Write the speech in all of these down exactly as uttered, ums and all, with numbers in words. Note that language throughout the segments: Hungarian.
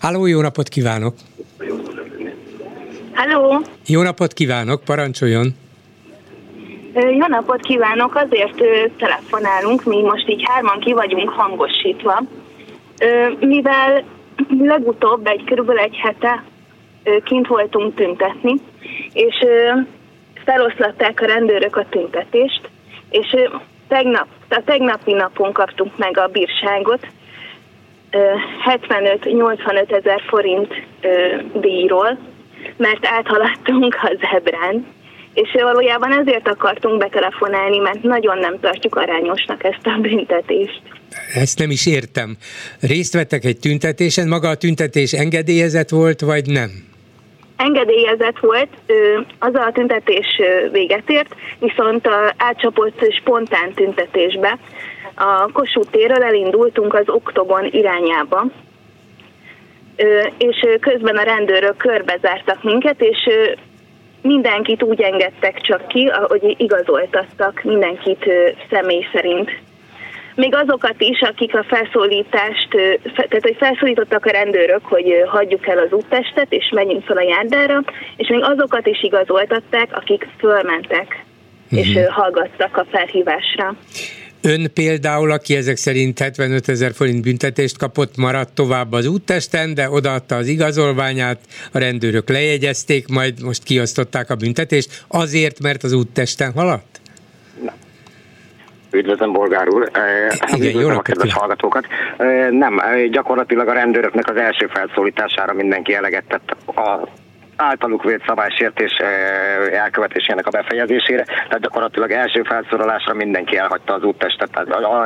Halló, jó napot kívánok! Halló! Jó napot kívánok, parancsoljon! Jó napot kívánok, azért telefonálunk, mi most így hárman ki vagyunk hangosítva, mivel legutóbb egy körülbelül egy hete kint voltunk tüntetni, és feloszlatták a rendőrök a tüntetést, és tegnap, a tegnapi napon kaptunk meg a bírságot, hetvenöt-nyolcvanöt ezer forint díjról, mert áthaladtunk a zebrán, és valójában ezért akartunk betelefonálni, mert nagyon nem tartjuk arányosnak ezt a büntetést. Ezt nem is értem. Részt vettek egy tüntetésen, maga a tüntetés engedélyezett volt, vagy nem? Engedélyezett volt, az a tüntetés véget ért, viszont átcsapott spontán tüntetésbe. A Kossuth térről elindultunk az Oktogon irányába, és közben a rendőrök körbezártak minket, és mindenkit úgy engedtek csak ki, ahogy igazoltattak mindenkit személy szerint. Még azokat is, akik a felszólítást, tehát hogy felszólítottak a rendőrök, hogy hagyjuk el az úttestet, és menjünk fel a járdára, és még azokat is igazoltatták, akik fölmentek, mm-hmm. és hallgattak a felhívásra. Ön például, aki ezek szerint hetvenöt ezer forint büntetést kapott, maradt tovább az úttesten, de odaadta az igazolványát, a rendőrök lejegyezték, majd most kiosztották a büntetést, azért, mert az úttesten haladt? Na. Üdvözlöm, Bolgár úr. Igen, üdvözlöm a kedves hallgatókat. Nem, gyakorlatilag a rendőröknek az első felszólítására mindenki eleget tett a általuk vélt szabálysértés elkövetésének a befejezésére, tehát gyakorlatilag első felszólalásra mindenki elhagyta az úttestet. Tehát a, a,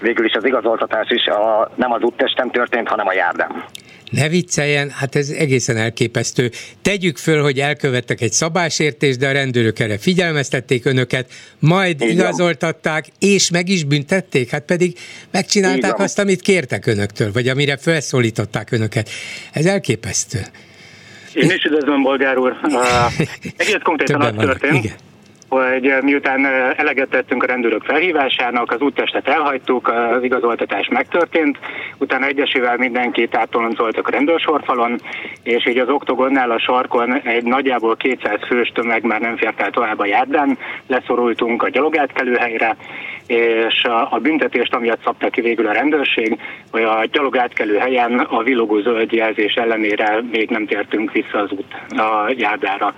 végül is az igazoltatás is a, nem az úttesten történt, hanem a járdán. Ne vicceljen, hát ez egészen elképesztő. Tegyük föl, hogy elkövettek egy szabálysértést, de a rendőrök erre figyelmeztették önöket, majd így igazoltatták, van. És meg is büntették, hát pedig megcsinálták azt, amit kértek önöktől, vagy amire felszólították önöket. Ez elképesztő. Én is üdvözlöm, Bolgár úr. Egész konkrétan az történt, hogy miután eleget tettünk a rendőrök felhívásának, az úttestet elhagytuk, az igazoltatás megtörtént, utána egyesével mindenkit áttoloncoltak a rendőrsorfalon, és így az Oktogonnál a sarkon egy nagyjából kétszáz fős tömeg már nem fért el tovább a járdán, leszorultunk a gyalogátkelőhelyre, és a büntetést amiatt szabta ki végül a rendőrség, hogy a gyalogátkelő helyen a villogó zöld jelzés ellenére még nem tértünk vissza az út a járdára.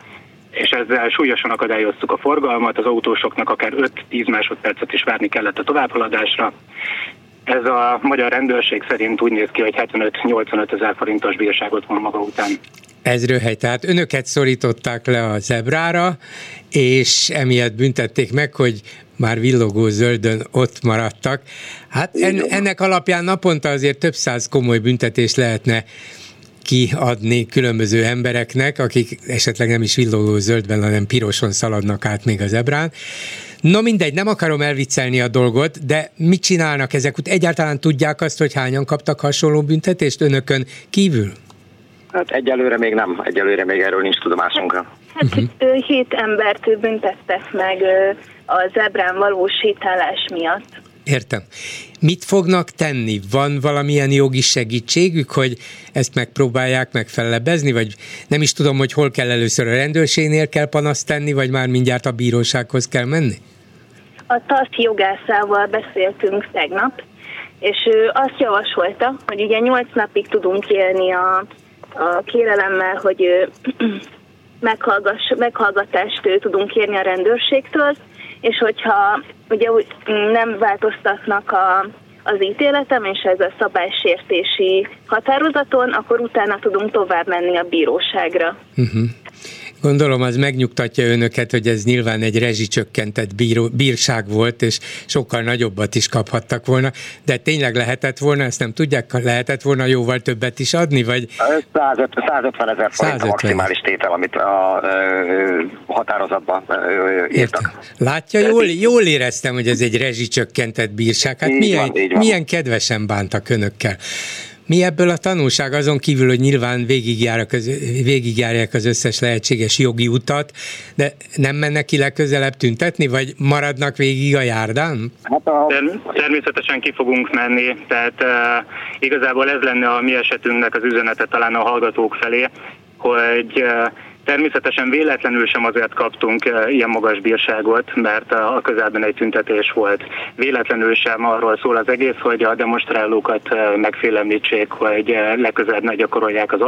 És ezzel súlyosan akadályoztuk a forgalmat, az autósoknak akár öt-tíz másodpercet is várni kellett a továbbhaladásra. Ez a magyar rendőrség szerint úgy néz ki, hogy hetvenöt-nyolcvanöt ezer forintos bírságot von maga után. Ez röhely, tehát önöket szorították le a zebrára, és emiatt büntették meg, hogy már villogó zöldön ott maradtak. Hát en, ennek alapján naponta azért több száz komoly büntetést lehetne kiadni különböző embereknek, akik esetleg nem is villogó zöldben, hanem piroson szaladnak át még a zebrán. No mindegy, nem akarom elviccelni a dolgot, de mit csinálnak ezek? Egyáltalán tudják azt, hogy hányan kaptak hasonló büntetést önökön kívül? Hát egyelőre még nem, egyelőre még erről nincs tudomásunkra. Hát uh-huh. hét embert büntettek meg a zebrán való sétálás miatt. Értem. Mit fognak tenni? Van valamilyen jogi segítségük, hogy ezt megpróbálják megfelebezni, vagy nem is tudom, hogy hol kell először, a rendőrségnél kell panaszt tenni, vagy már mindjárt a bírósághoz kell menni? A TASZ jogászával beszéltünk tegnap, és ő azt javasolta, hogy ugye nyolc napig tudunk élni a, a kérelemmel, hogy meghallgatást tudunk kérni a rendőrségtől, és hogyha ugye nem változtatnak a, az ítéletem és ez a szabálysértési határozaton, akkor utána tudunk tovább menni a bíróságra. Uh-huh. Gondolom, az megnyugtatja önöket, hogy ez nyilván egy rezsicsökkentett bíró, bírság volt, és sokkal nagyobbat is kaphattak volna, de tényleg lehetett volna, ezt nem tudják, lehetett volna jóval többet is adni, vagy? százötven ezer forint a maximális tétel, amit a ö, határozatban ö, írtak. Látja, jól, jól éreztem, hogy ez egy rezsicsökkentett bírság. Hát milyen, van, milyen kedvesen bántak önökkel. Mi ebből a tanulság azon kívül, hogy nyilván végigjárják az, végigjárják az összes lehetséges jogi utat, de nem mennek ki legközelebb tüntetni, vagy maradnak végig a járdán? Hát a... Természetesen ki fogunk menni, tehát uh, igazából ez lenne a mi esetünknek az üzenete talán a hallgatók felé, hogy uh, természetesen véletlenül sem azért kaptunk ilyen magas bírságot, mert a közelben egy tüntetés volt. Véletlenül sem arról szól az egész, hogy a demonstrálókat megfélemlítsék, hogy legközelebb ne gyakorolják az,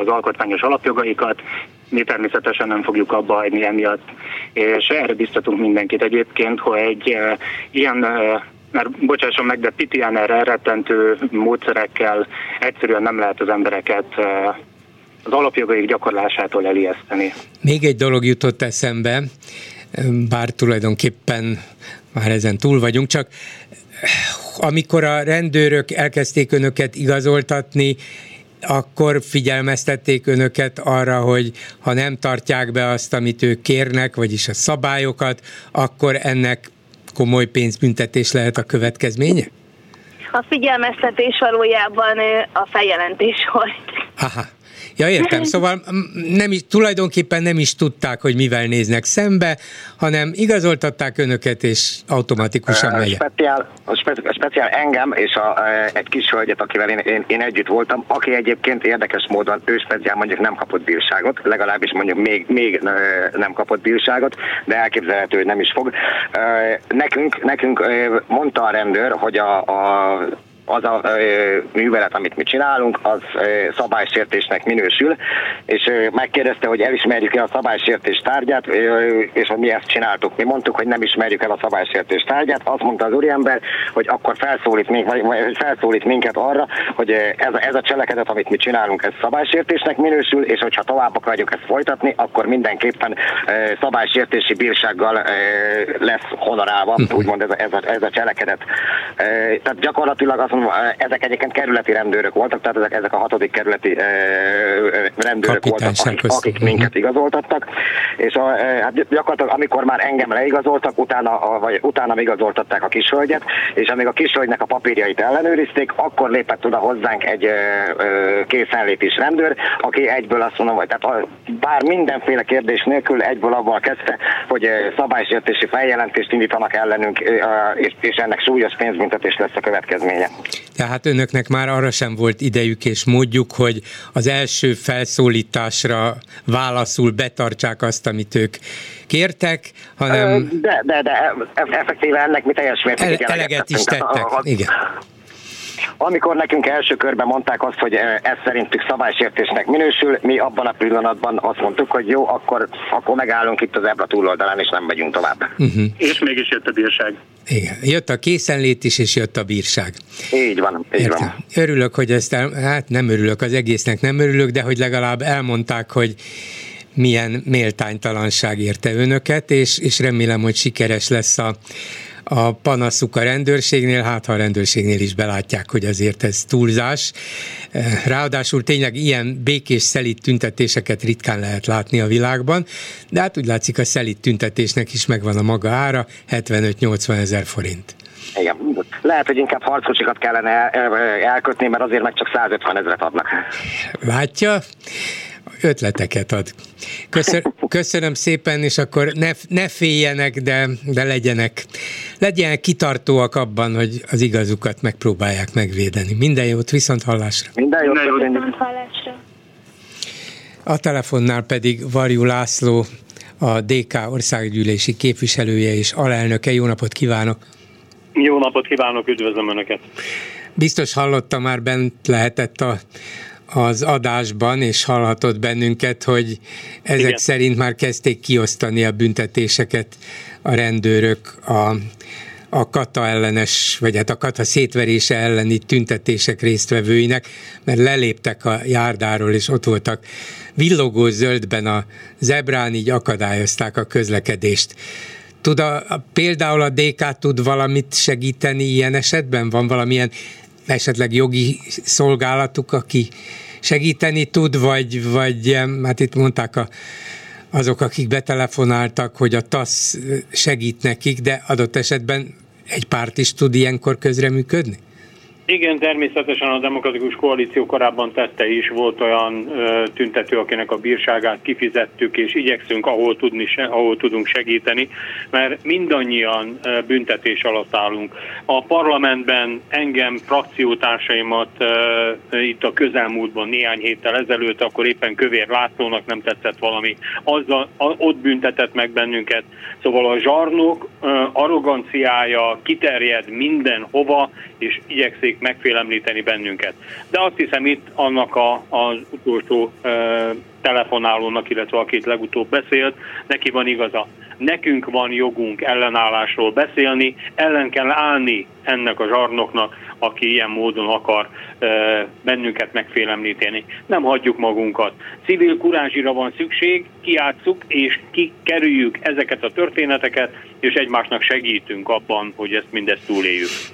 az alkotmányos alapjogaikat. Mi természetesen nem fogjuk abba hagyni emiatt. És erre biztatunk mindenkit egyébként, hogy egy ilyen... mert bocsásson meg, de pitián erre rettentő módszerekkel egyszerűen nem lehet az embereket az alapjogaik gyakorlásától elijeszteni. Még egy dolog jutott eszembe, bár tulajdonképpen már ezen túl vagyunk, csak amikor a rendőrök elkezdték önöket igazoltatni, akkor figyelmeztették önöket arra, hogy ha nem tartják be azt, amit ők kérnek, vagyis a szabályokat, akkor ennek komoly pénzbüntetés lehet a következménye? A figyelmeztetés valójában a feljelentés volt. Aha. Ja, értem, szóval nem is, tulajdonképpen nem is tudták, hogy mivel néznek szembe, hanem igazoltatták önöket, és automatikusan megy. Speciál, speciál engem, és a, egy kis hölgyet, akivel én, én, én együtt voltam, aki egyébként érdekes módon, ő speciál mondjuk nem kapott bírságot, legalábbis mondjuk még, még nem kapott bírságot, de elképzelhető, hogy nem is fog. Nekünk, nekünk mondta a rendőr, hogy a... a az a ö, művelet, amit mi csinálunk, az ö, szabálysértésnek minősül, és ö, megkérdezte, hogy elismerjük el a szabálysértés tárgyát, ö, és hogy mi ezt csináltuk. Mi mondtuk, hogy nem ismerjük el a szabálysértés tárgyát, azt mondta az úriember, hogy akkor felszólít, mink, vagy, vagy felszólít minket arra, hogy ez, ez a cselekedet, amit mi csinálunk, ez szabálysértésnek minősül, és hogyha tovább akarjuk ezt folytatni, akkor mindenképpen ö, szabálysértési bírsággal ö, lesz honorálva, úgymond ez a, ez a, ez a cselekedet. Ö, tehát gyakorlatilag az ezek egyébként kerületi rendőrök voltak, tehát ezek, ezek a hatodik kerületi e, rendőrök Kapitán voltak, akik, akik minket igazoltattak, és a, e, hát gyakorlatilag amikor már engem leigazoltak, utána, a, vagy utána igazoltatták a kishölgyet, és amíg a kishölgynek a papírjait ellenőrizték, akkor lépett oda hozzánk egy e, e, készenlétis rendőr, aki egyből azt mondom, hogy tehát, bár mindenféle kérdés nélkül egyből abban kezdte, hogy szabálysértési feljelentést indítanak ellenünk, e, és, és ennek súlyos pénzbüntetés lesz a következménye. Tehát önöknek már arra sem volt idejük és módjuk, hogy az első felszólításra válaszul betartsák azt, amit ők kértek, hanem... De, de, de effektíve ennek mi teljes mértékig eleget is tettek. Igen. Amikor nekünk első körben mondták azt, hogy ez szerintük szabálysértésnek minősül, mi abban a pillanatban azt mondtuk, hogy jó, akkor, akkor megállunk itt az Ebra túloldalán, és nem megyünk tovább. Uh-huh. És mégis jött a bírság. Igen, jött a készenlét is, és jött a bírság. Így van, így Értem. van. Örülök, hogy ezt, el, hát nem örülök, az egésznek nem örülök, de hogy legalább elmondták, hogy milyen méltánytalanság érte önöket, és, és remélem, hogy sikeres lesz a a panaszuk a rendőrségnél, hát ha a rendőrségnél is belátják, hogy azért ez túlzás. Ráadásul tényleg ilyen békés, szelíd tüntetéseket ritkán lehet látni a világban, de hát úgy látszik, a szelíd tüntetésnek is megvan a maga ára, hetvenöt-nyolcvan ezer forint. Igen. Lehet, hogy inkább harcosikat kellene el- elkötni, mert azért meg csak százötven ezret adnak. Látja? Ötleteket ad. Köszön, köszönöm szépen, és akkor ne, ne féljenek, de, de legyenek, legyenek kitartóak abban, hogy az igazukat megpróbálják megvédeni. Minden jót, viszont hallásra. Minden jót, viszont hallásra. A telefonnál pedig Varjú László, a dé ká országgyűlési képviselője és alelnöke. Jó napot kívánok! Jó napot kívánok, üdvözlöm Önöket! Biztos hallotta már, bent lehetett a az adásban, és hallhatott bennünket, hogy ezek Igen. szerint már kezdték kiosztani a büntetéseket a rendőrök a, a kata ellenes, vagy hát a kata szétverése elleni tüntetések résztvevőinek, mert leléptek a járdáról, és ott voltak villogó zöldben a zebrán, így akadályozták a közlekedést. Tud a, például a dé ká tud valamit segíteni ilyen esetben? Van valamilyen esetleg jogi szolgálatuk, aki segíteni tud, vagy, vagy hát itt mondták a, azok, akik betelefonáltak, hogy a TASZ segít nekik, de adott esetben egy párt is tud ilyenkor közreműködni? Igen, természetesen a Demokratikus Koalíció korábban tette is, volt olyan ö, tüntető, akinek a bírságát kifizettük, és igyekszünk, ahol, tudni, ahol tudunk segíteni, mert mindannyian ö, büntetés alatt állunk. A parlamentben engem, frakciótársaimat ö, itt a közelmúltban néhány héttel ezelőtt, akkor éppen Kövér Lászlónak nem tetszett valami, azzal, a, ott büntetett meg bennünket. Szóval a zsarnok ö, arroganciája kiterjed mindenhova, és igyekszik megfélemlíteni bennünket. De azt hiszem, itt annak a, az utolsó e, telefonálónak, illetve akit legutóbb beszélt, neki van igaza. Nekünk van jogunk ellenállásról beszélni, ellen kell állni ennek a zsarnoknak, aki ilyen módon akar e, bennünket megfélemlíteni. Nem hagyjuk magunkat. Civil kurázsira van szükség, kiátsszuk és kikerüljük ezeket a történeteket, és egymásnak segítünk abban, hogy ezt mindezt túléljük.